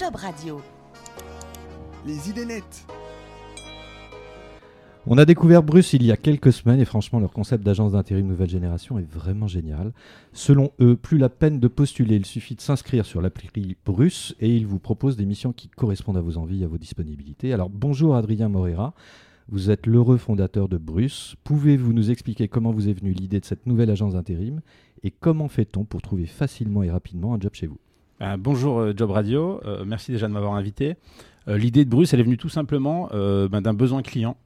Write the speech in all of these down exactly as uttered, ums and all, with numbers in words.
Job Radio. Les idées nettes. On a découvert Bruce il y a quelques semaines et franchement leur concept d'agence d'intérim nouvelle génération est vraiment génial. Selon eux, plus la peine de postuler, il suffit de s'inscrire sur l'appli Bruce et ils vous proposent des missions qui correspondent à vos envies, à vos disponibilités. Alors bonjour Adrien Morera, vous êtes l'heureux fondateur de Bruce. Pouvez-vous nous expliquer comment vous est venue l'idée de cette nouvelle agence d'intérim et comment fait-on pour trouver facilement et rapidement un job chez vous ? Euh, bonjour euh, Job Radio, euh, merci déjà de m'avoir invité. Euh, l'idée de Bruce, elle est venue tout simplement euh, ben, d'un besoin client.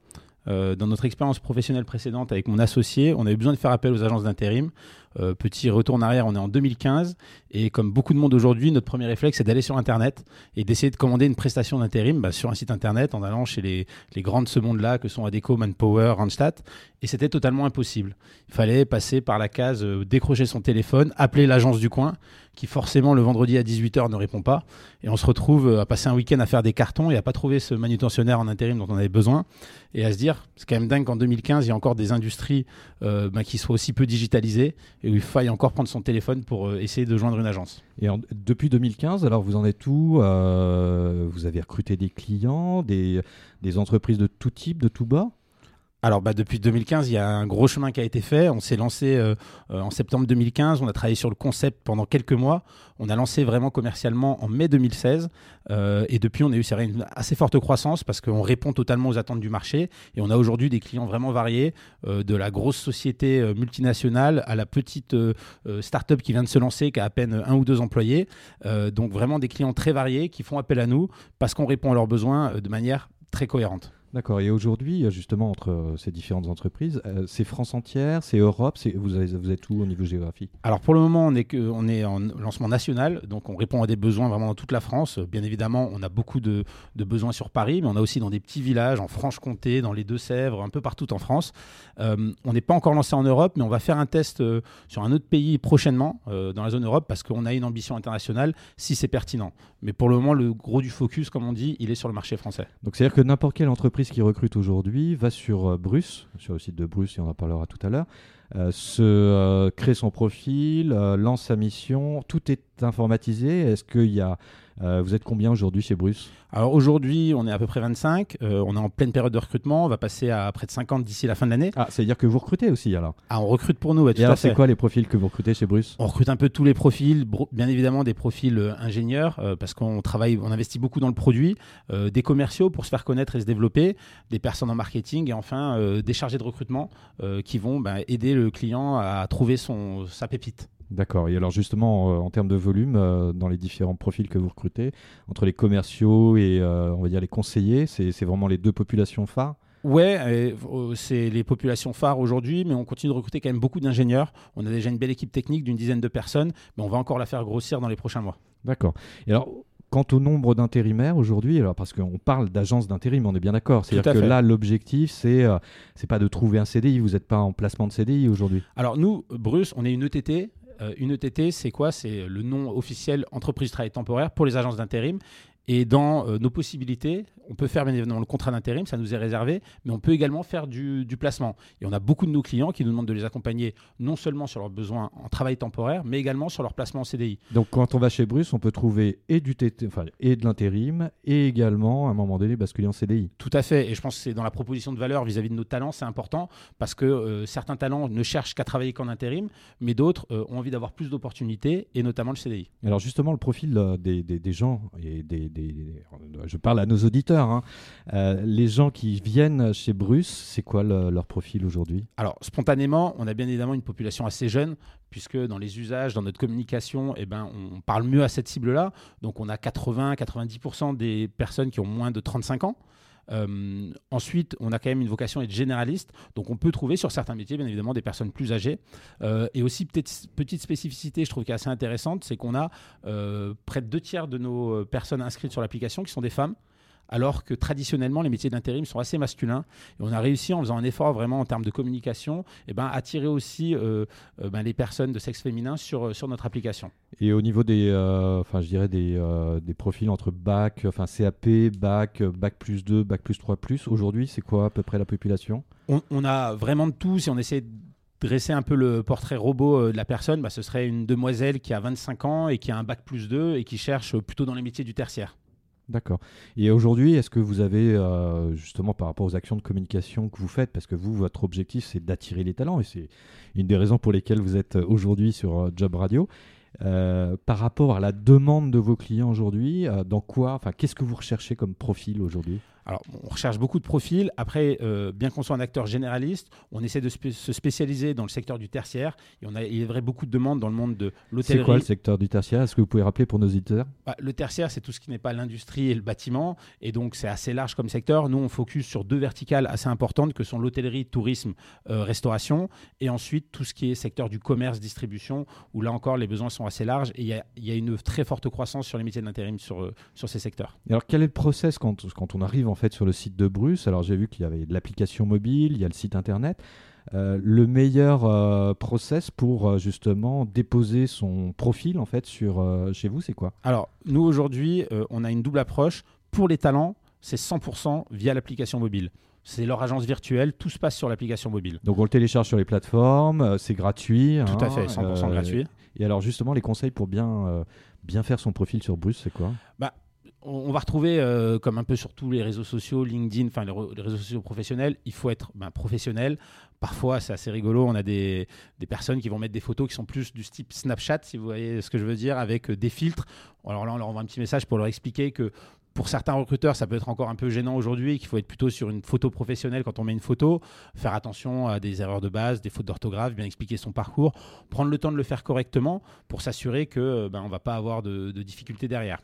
Euh, dans notre expérience professionnelle précédente avec mon associé, on avait besoin de faire appel aux agences d'intérim. Euh, petit retour en arrière, on est en deux mille quinze et comme beaucoup de monde aujourd'hui, notre premier réflexe c'est d'aller sur Internet et d'essayer de commander une prestation d'intérim bah, sur un site Internet en allant chez les, les grandes de ce monde-là que sont Adecco, Manpower, Randstad et c'était totalement impossible. Il fallait passer par la case euh, décrocher son téléphone, appeler l'agence du coin qui forcément le vendredi à dix-huit heures ne répond pas et on se retrouve à passer un week-end à faire des cartons et à pas trouver ce manutentionnaire en intérim dont on avait besoin et à se dire c'est quand même dingue qu'en deux mille quinze il y a encore des industries euh, bah, qui soient aussi peu digitalisées et où il faille encore prendre son téléphone pour euh, essayer de joindre une agence. Et en, depuis deux mille quinze, alors vous en êtes où ? euh, Vous avez recruté des clients, des, des entreprises de tout type, de tout bas ? Alors bah, depuis deux mille quinze, il y a un gros chemin qui a été fait. On s'est lancé euh, euh, en septembre deux mille quinze. On a travaillé sur le concept pendant quelques mois. On a lancé vraiment commercialement en mai deux mille seize. Euh, et depuis, on a eu c'est vrai, une assez forte croissance parce qu'on répond totalement aux attentes du marché. Et on a aujourd'hui des clients vraiment variés, euh, de la grosse société euh, multinationale à la petite euh, euh, start-up qui vient de se lancer, qui a à peine un ou deux employés. Euh, donc vraiment des clients très variés qui font appel à nous parce qu'on répond à leurs besoins euh, de manière très cohérente. D'accord. Et aujourd'hui, justement, entre ces différentes entreprises, euh, c'est France entière, c'est Europe, c'est, vous, avez, vous êtes où au niveau géographique ? Alors pour le moment, on est, que, on est en lancement national, donc on répond à des besoins vraiment dans toute la France. Bien évidemment, on a beaucoup de, de besoins sur Paris, mais on a aussi dans des petits villages, en Franche-Comté, dans les Deux-Sèvres, un peu partout en France. Euh, on n'est pas encore lancé en Europe, mais on va faire un test euh, sur un autre pays prochainement, euh, dans la zone Europe, parce qu'on a une ambition internationale, si c'est pertinent. Mais pour le moment, le gros du focus, comme on dit, il est sur le marché français. Donc c'est-à-dire que n'importe quelle entreprise qui recrute aujourd'hui va sur Bruce, sur le site de Bruce et on en parlera tout à l'heure, euh, se euh, crée son profil, euh, lance sa mission, tout est informatisé. Est-ce qu'il y a Euh, vous êtes combien aujourd'hui chez Bruce ? Alors aujourd'hui, on est à peu près vingt-cinq. Euh, on est en pleine période de recrutement. On va passer à près de cinquante d'ici la fin de l'année. Ah, c'est-à-dire que vous recrutez aussi alors ? Ah, on recrute pour nous. Ouais, tout et alors, à fait. C'est quoi les profils que vous recrutez chez Bruce ? On recrute un peu tous les profils. Bro- bien évidemment, des profils euh, ingénieurs euh, parce qu'on travaille, on investit beaucoup dans le produit. Euh, des commerciaux pour se faire connaître et se développer. Des personnes en marketing et enfin euh, des chargés de recrutement euh, qui vont bah, aider le client à trouver son, sa pépite. D'accord. Et alors justement, euh, en termes de volume, euh, dans les différents profils que vous recrutez, entre les commerciaux et euh, on va dire les conseillers, c'est, c'est vraiment les deux populations phares ? Ouais, c'est les populations phares aujourd'hui, mais on continue de recruter quand même beaucoup d'ingénieurs. On a déjà une belle équipe technique d'une dizaine de personnes, mais on va encore la faire grossir dans les prochains mois. D'accord. Et alors, quant au nombre d'intérimaires aujourd'hui, alors parce qu'on parle d'agence d'intérim, on est bien d'accord. C'est-à-dire que fait. Là, l'objectif, c'est, euh, c'est pas de trouver un C D I. Vous n'êtes pas en placement de C D I aujourd'hui. Alors nous, Bruce, on est une E T T. Euh, une E T T, c'est quoi ? C'est le nom officiel entreprise de travail temporaire pour les agences d'intérim. Et dans euh, nos possibilités, on peut faire bien évidemment le contrat d'intérim, ça nous est réservé, mais on peut également faire du, du placement. Et on a beaucoup de nos clients qui nous demandent de les accompagner non seulement sur leurs besoins en travail temporaire, mais également sur leur placement en C D I. Donc quand on va chez Bruce, on peut trouver et, du T T, enfin, et de l'intérim et également à un moment donné basculer en C D I. Tout à fait. Et je pense que c'est dans la proposition de valeur vis-à-vis de nos talents, c'est important parce que euh, certains talents ne cherchent qu'à travailler qu'en intérim, mais d'autres euh, ont envie d'avoir plus d'opportunités et notamment le C D I. Alors justement, le profil euh, des, des, des gens et des Des, des, je parle à nos auditeurs, hein. euh, les gens qui viennent chez Bruce, c'est quoi le, leur profil aujourd'hui ? Alors spontanément, on a bien évidemment une population assez jeune, puisque dans les usages, dans notre communication, eh ben, on parle mieux à cette cible-là. Donc on a quatre-vingts à quatre-vingt-dix pour cent des personnes qui ont moins de trente-cinq ans. Euh, ensuite, on a quand même une vocation à être généraliste, donc on peut trouver sur certains métiers bien évidemment des personnes plus âgées euh, et aussi peut-être petite spécificité je trouve qui est assez intéressante, c'est qu'on a euh, près de deux tiers de nos personnes inscrites sur l'application qui sont des femmes alors que traditionnellement les métiers d'intérim sont assez masculins et on a réussi en faisant un effort vraiment en termes de communication eh ben, à attirer aussi euh, euh, ben, les personnes de sexe féminin sur, sur notre application. Et au niveau des, euh, enfin, je dirais des, euh, des profils entre bac, enfin C A P, bac, bac plus deux, bac plus trois plus, aujourd'hui c'est quoi à peu près la population ? on, on a vraiment de tout si on essaie de dresser un peu le portrait robot de la personne, bah, ce serait une demoiselle qui a vingt-cinq ans et qui a un bac plus deux et qui cherche plutôt dans les métiers du tertiaire. D'accord. Et aujourd'hui, est-ce que vous avez, euh, justement, par rapport aux actions de communication que vous faites, parce que vous, votre objectif, c'est d'attirer les talents, et c'est une des raisons pour lesquelles vous êtes aujourd'hui sur Job Radio, euh, par rapport à la demande de vos clients aujourd'hui, euh, dans quoi, enfin, qu'est-ce que vous recherchez comme profil aujourd'hui ? Alors, on recherche beaucoup de profils. Après, euh, bien qu'on soit un acteur généraliste, on essaie de spé- se spécialiser dans le secteur du tertiaire. Et on a, il y a vrai, beaucoup de demandes dans le monde de l'hôtellerie. C'est quoi le secteur du tertiaire ? Est-ce que vous pouvez rappeler pour nos auditeurs ? Bah, le tertiaire, c'est tout ce qui n'est pas l'industrie et le bâtiment. Et donc, c'est assez large comme secteur. Nous, on focus sur deux verticales assez importantes que sont l'hôtellerie, tourisme, euh, restauration. Et ensuite, tout ce qui est secteur du commerce, distribution, où là encore, les besoins sont assez larges. Et il y a, y a une très forte croissance sur les métiers de l'intérim sur, euh, sur ces secteurs. Et alors, quel est le process quand, quand on arrive en En fait, sur le site de Bruce? Alors, j'ai vu qu'il y avait de l'application mobile, il y a le site internet. Euh, le meilleur euh, process pour euh, justement déposer son profil en fait sur euh, chez vous, c'est quoi? Alors, nous aujourd'hui, euh, on a une double approche. Pour les talents, c'est cent pour cent via l'application mobile. C'est leur agence virtuelle, tout se passe sur l'application mobile. Donc, on le télécharge sur les plateformes, euh, c'est gratuit. Tout hein, à fait, cent pour cent euh, gratuit. Et alors, justement, les conseils pour bien, euh, bien faire son profil sur Bruce, c'est quoi? Bah, on va retrouver, euh, comme un peu sur tous les réseaux sociaux, LinkedIn, enfin les, re- les réseaux sociaux professionnels, il faut être ben, professionnel. Parfois, c'est assez rigolo, on a des, des personnes qui vont mettre des photos qui sont plus du type Snapchat, si vous voyez ce que je veux dire, avec des filtres. Alors là, on leur envoie un petit message pour leur expliquer que pour certains recruteurs, ça peut être encore un peu gênant aujourd'hui, qu'il faut être plutôt sur une photo professionnelle quand on met une photo, faire attention à des erreurs de base, des fautes d'orthographe, bien expliquer son parcours, prendre le temps de le faire correctement pour s'assurer que ben, on ne va pas avoir de, de difficultés derrière.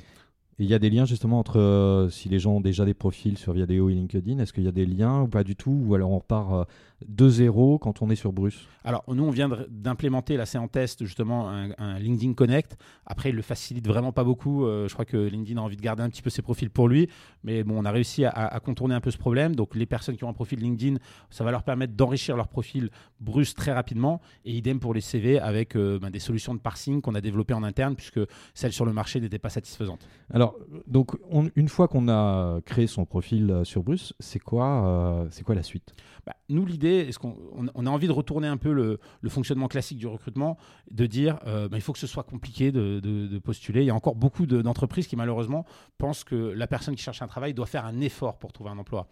Il y a des liens justement entre euh, si les gens ont déjà des profils sur Viadéo et LinkedIn, est-ce qu'il y a des liens ou pas du tout? Ou alors on repart euh, de zéro quand on est sur Bruce? Alors nous, on vient de, d'implémenter, là c'est en test justement, un, un LinkedIn Connect. Après, il ne le facilite vraiment pas beaucoup. Euh, je crois que LinkedIn a envie de garder un petit peu ses profils pour lui. Mais bon, on a réussi à, à contourner un peu ce problème. Donc les personnes qui ont un profil LinkedIn, ça va leur permettre d'enrichir leur profil Bruce très rapidement. Et idem pour les C V avec euh, ben, des solutions de parsing qu'on a développées en interne puisque celles sur le marché n'étaient pas satisfaisantes. Alors, Alors, donc, on, une fois qu'on a créé son profil euh, sur Bruce, c'est quoi, euh, c'est quoi la suite? Bah, nous, l'idée, est-ce qu'on, on, on a envie de retourner un peu le, le fonctionnement classique du recrutement, de dire euh, bah, il faut que ce soit compliqué de, de, de postuler. Il y a encore beaucoup de, d'entreprises qui, malheureusement, pensent que la personne qui cherche un travail doit faire un effort pour trouver un emploi.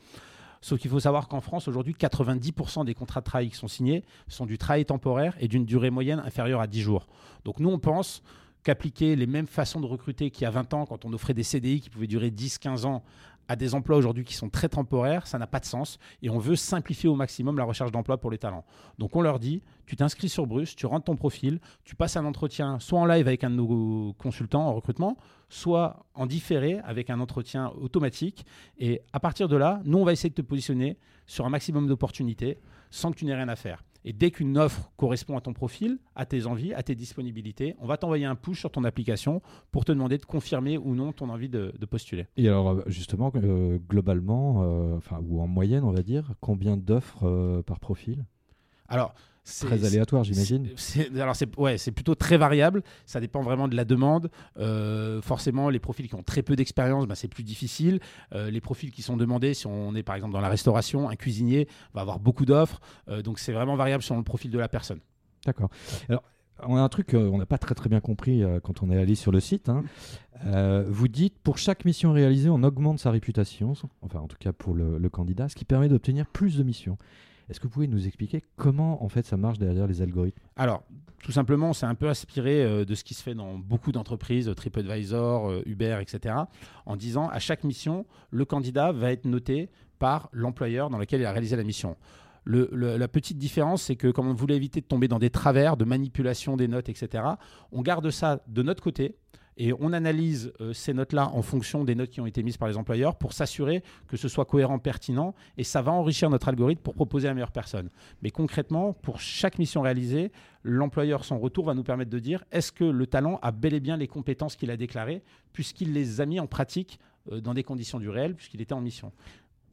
Sauf qu'il faut savoir qu'en France, aujourd'hui, quatre-vingt-dix pour cent des contrats de travail qui sont signés sont du travail temporaire et d'une durée moyenne inférieure à dix jours. Donc, nous, on pense qu'appliquer les mêmes façons de recruter qu'il y a vingt ans quand on offrait des C D I qui pouvaient durer dix à quinze ans à des emplois aujourd'hui qui sont très temporaires, ça n'a pas de sens et on veut simplifier au maximum la recherche d'emploi pour les talents. Donc on leur dit, tu t'inscris sur Bruce, tu rentres ton profil, tu passes un entretien soit en live avec un de nos consultants en recrutement, soit en différé avec un entretien automatique et à partir de là, nous on va essayer de te positionner sur un maximum d'opportunités sans que tu n'aies rien à faire. Et dès qu'une offre correspond à ton profil, à tes envies, à tes disponibilités, on va t'envoyer un push sur ton application pour te demander de confirmer ou non ton envie de, de postuler. Et alors justement, euh, globalement, euh, enfin, ou en moyenne on va dire, combien d'offres euh, par profil ? Alors, c'est très aléatoire, c'est, j'imagine. C'est, c'est, alors c'est, ouais, c'est plutôt très variable. Ça dépend vraiment de la demande. Euh, forcément, les profils qui ont très peu d'expérience, ben, c'est plus difficile. Euh, les profils qui sont demandés, si on est par exemple dans la restauration, un cuisinier va avoir beaucoup d'offres. Euh, donc, c'est vraiment variable selon le profil de la personne. D'accord. Alors, on a un truc qu'on n'a pas très, très bien compris euh, quand on est allé sur le site. Hein. Euh, vous dites, pour chaque mission réalisée, on augmente sa réputation, enfin en tout cas pour le, le candidat, ce qui permet d'obtenir plus de missions. Est-ce que vous pouvez nous expliquer comment en fait ça marche derrière les algorithmes ? Alors, tout simplement, c'est un peu inspiré euh, de ce qui se fait dans beaucoup d'entreprises, euh, TripAdvisor, euh, Uber, et cetera, en disant à chaque mission, le candidat va être noté par l'employeur dans lequel il a réalisé la mission. Le, le, la petite différence, c'est que comme on voulait éviter de tomber dans des travers, de manipulation des notes, et cetera, on garde ça de notre côté. Et on analyse euh, ces notes-là en fonction des notes qui ont été mises par les employeurs pour s'assurer que ce soit cohérent, pertinent. Et ça va enrichir notre algorithme pour proposer la meilleure personne. Mais concrètement, pour chaque mission réalisée, l'employeur, son retour, va nous permettre de dire est-ce que le talent a bel et bien les compétences qu'il a déclarées puisqu'il les a mis en pratique euh, dans des conditions du réel, puisqu'il était en mission.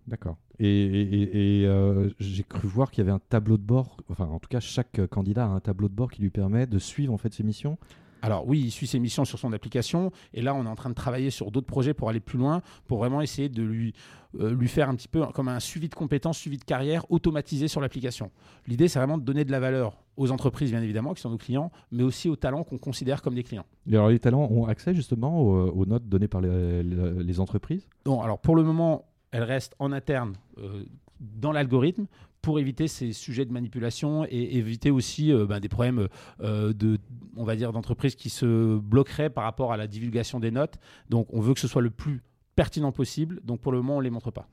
D'accord. Et, et, et euh, j'ai cru voir qu'il y avait un tableau de bord. Enfin, en tout cas, chaque candidat a un tableau de bord qui lui permet de suivre en fait ses missions. Alors oui, il suit ses missions sur son application et là, on est en train de travailler sur d'autres projets pour aller plus loin, pour vraiment essayer de lui, euh, lui faire un petit peu comme un suivi de compétences, suivi de carrière automatisé sur l'application. L'idée, c'est vraiment de donner de la valeur aux entreprises, bien évidemment, qui sont nos clients, mais aussi aux talents qu'on considère comme des clients. Et alors, les talents ont accès justement aux, aux notes données par les, les entreprises ? Non, alors pour le moment, elles restent en interne euh, dans l'algorithme, pour éviter ces sujets de manipulation et éviter aussi euh, ben, des problèmes euh, de, on va dire, d'entreprises qui se bloqueraient par rapport à la divulgation des notes. Donc, on veut que ce soit le plus pertinent possible. Donc, pour le moment, on ne les montre pas.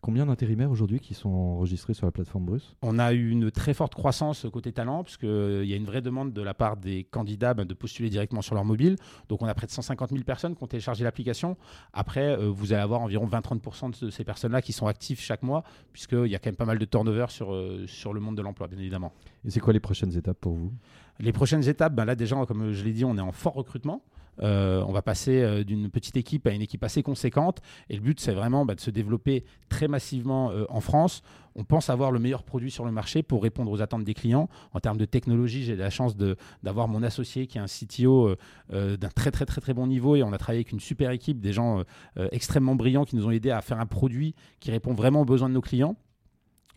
Combien d'intérimaires aujourd'hui qui sont enregistrés sur la plateforme Bruce ? On a eu une très forte croissance côté talent, puisqu'il euh, y a une vraie demande de la part des candidats ben, de postuler directement sur leur mobile. Donc, on a près de cent cinquante mille personnes qui ont téléchargé l'application. Après, euh, vous allez avoir environ vingt à trente pour cent de ces personnes-là qui sont actives chaque mois, puisqu'il y a quand même pas mal de turnover sur, euh, sur le monde de l'emploi, bien évidemment. Et c'est quoi les prochaines étapes pour vous ? Les prochaines étapes, ben, là déjà, comme je l'ai dit, on est en fort recrutement. Euh, on va passer euh, d'une petite équipe à une équipe assez conséquente et le but c'est vraiment bah, de se développer très massivement euh, en France. On pense avoir le meilleur produit sur le marché pour répondre aux attentes des clients. En termes de technologie, j'ai la chance de, d'avoir mon associé qui est un C T O euh, d'un très très très très bon niveau et on a travaillé avec une super équipe, des gens euh, extrêmement brillants qui nous ont aidés à faire un produit qui répond vraiment aux besoins de nos clients.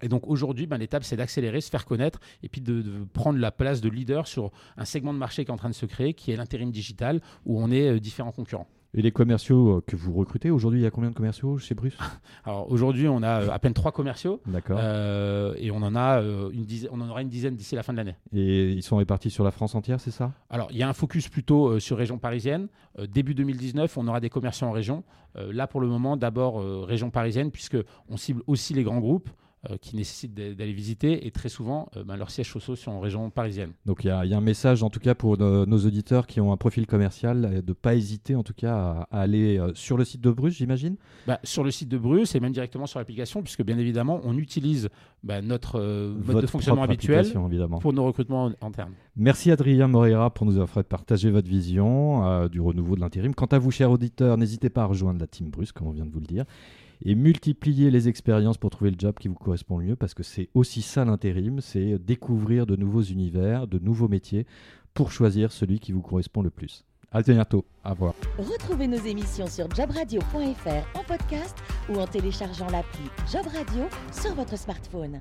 Et donc aujourd'hui, ben, l'étape, c'est d'accélérer, se faire connaître et puis de, de prendre la place de leader sur un segment de marché qui est en train de se créer, qui est l'intérim digital, où on est euh, différents concurrents. Et les commerciaux que vous recrutez, aujourd'hui, il y a combien de commerciaux chez Bruce ? Alors aujourd'hui, on a euh, à peine trois commerciaux. D'accord. Euh, et on en, a, euh, une dizaine, on en aura une dizaine d'ici la fin de l'année. Et ils sont répartis sur la France entière, c'est ça ? Alors, il y a un focus plutôt euh, sur région parisienne. Euh, début deux mille dix-neuf, on aura des commerciaux en région. Euh, là, pour le moment, d'abord euh, région parisienne, puisqu'on cible aussi les grands groupes. Euh, qui nécessitent d'aller visiter et très souvent euh, bah, leurs sièges sociaux sont en région parisienne. Donc il y, y a un message en tout cas pour nos, nos auditeurs qui ont un profil commercial de ne pas hésiter en tout cas à, à aller euh, sur le site de Bruce, j'imagine bah, sur le site de Bruce et même directement sur l'application puisque bien évidemment on utilise bah, notre euh, mode votre de fonctionnement habituel pour nos recrutements internes. Merci Adrien Morera pour nous avoir fait partager votre vision euh, du renouveau de l'intérim. Quant à vous chers auditeurs, n'hésitez pas à rejoindre la team Bruce comme on vient de vous le dire. Et multiplier les expériences pour trouver le job qui vous correspond le mieux, parce que c'est aussi ça l'intérim, c'est découvrir de nouveaux univers, de nouveaux métiers, pour choisir celui qui vous correspond le plus. À bientôt, au revoir. Retrouvez nos émissions sur job radio point f r en podcast ou en téléchargeant l'appli Job Radio sur votre smartphone.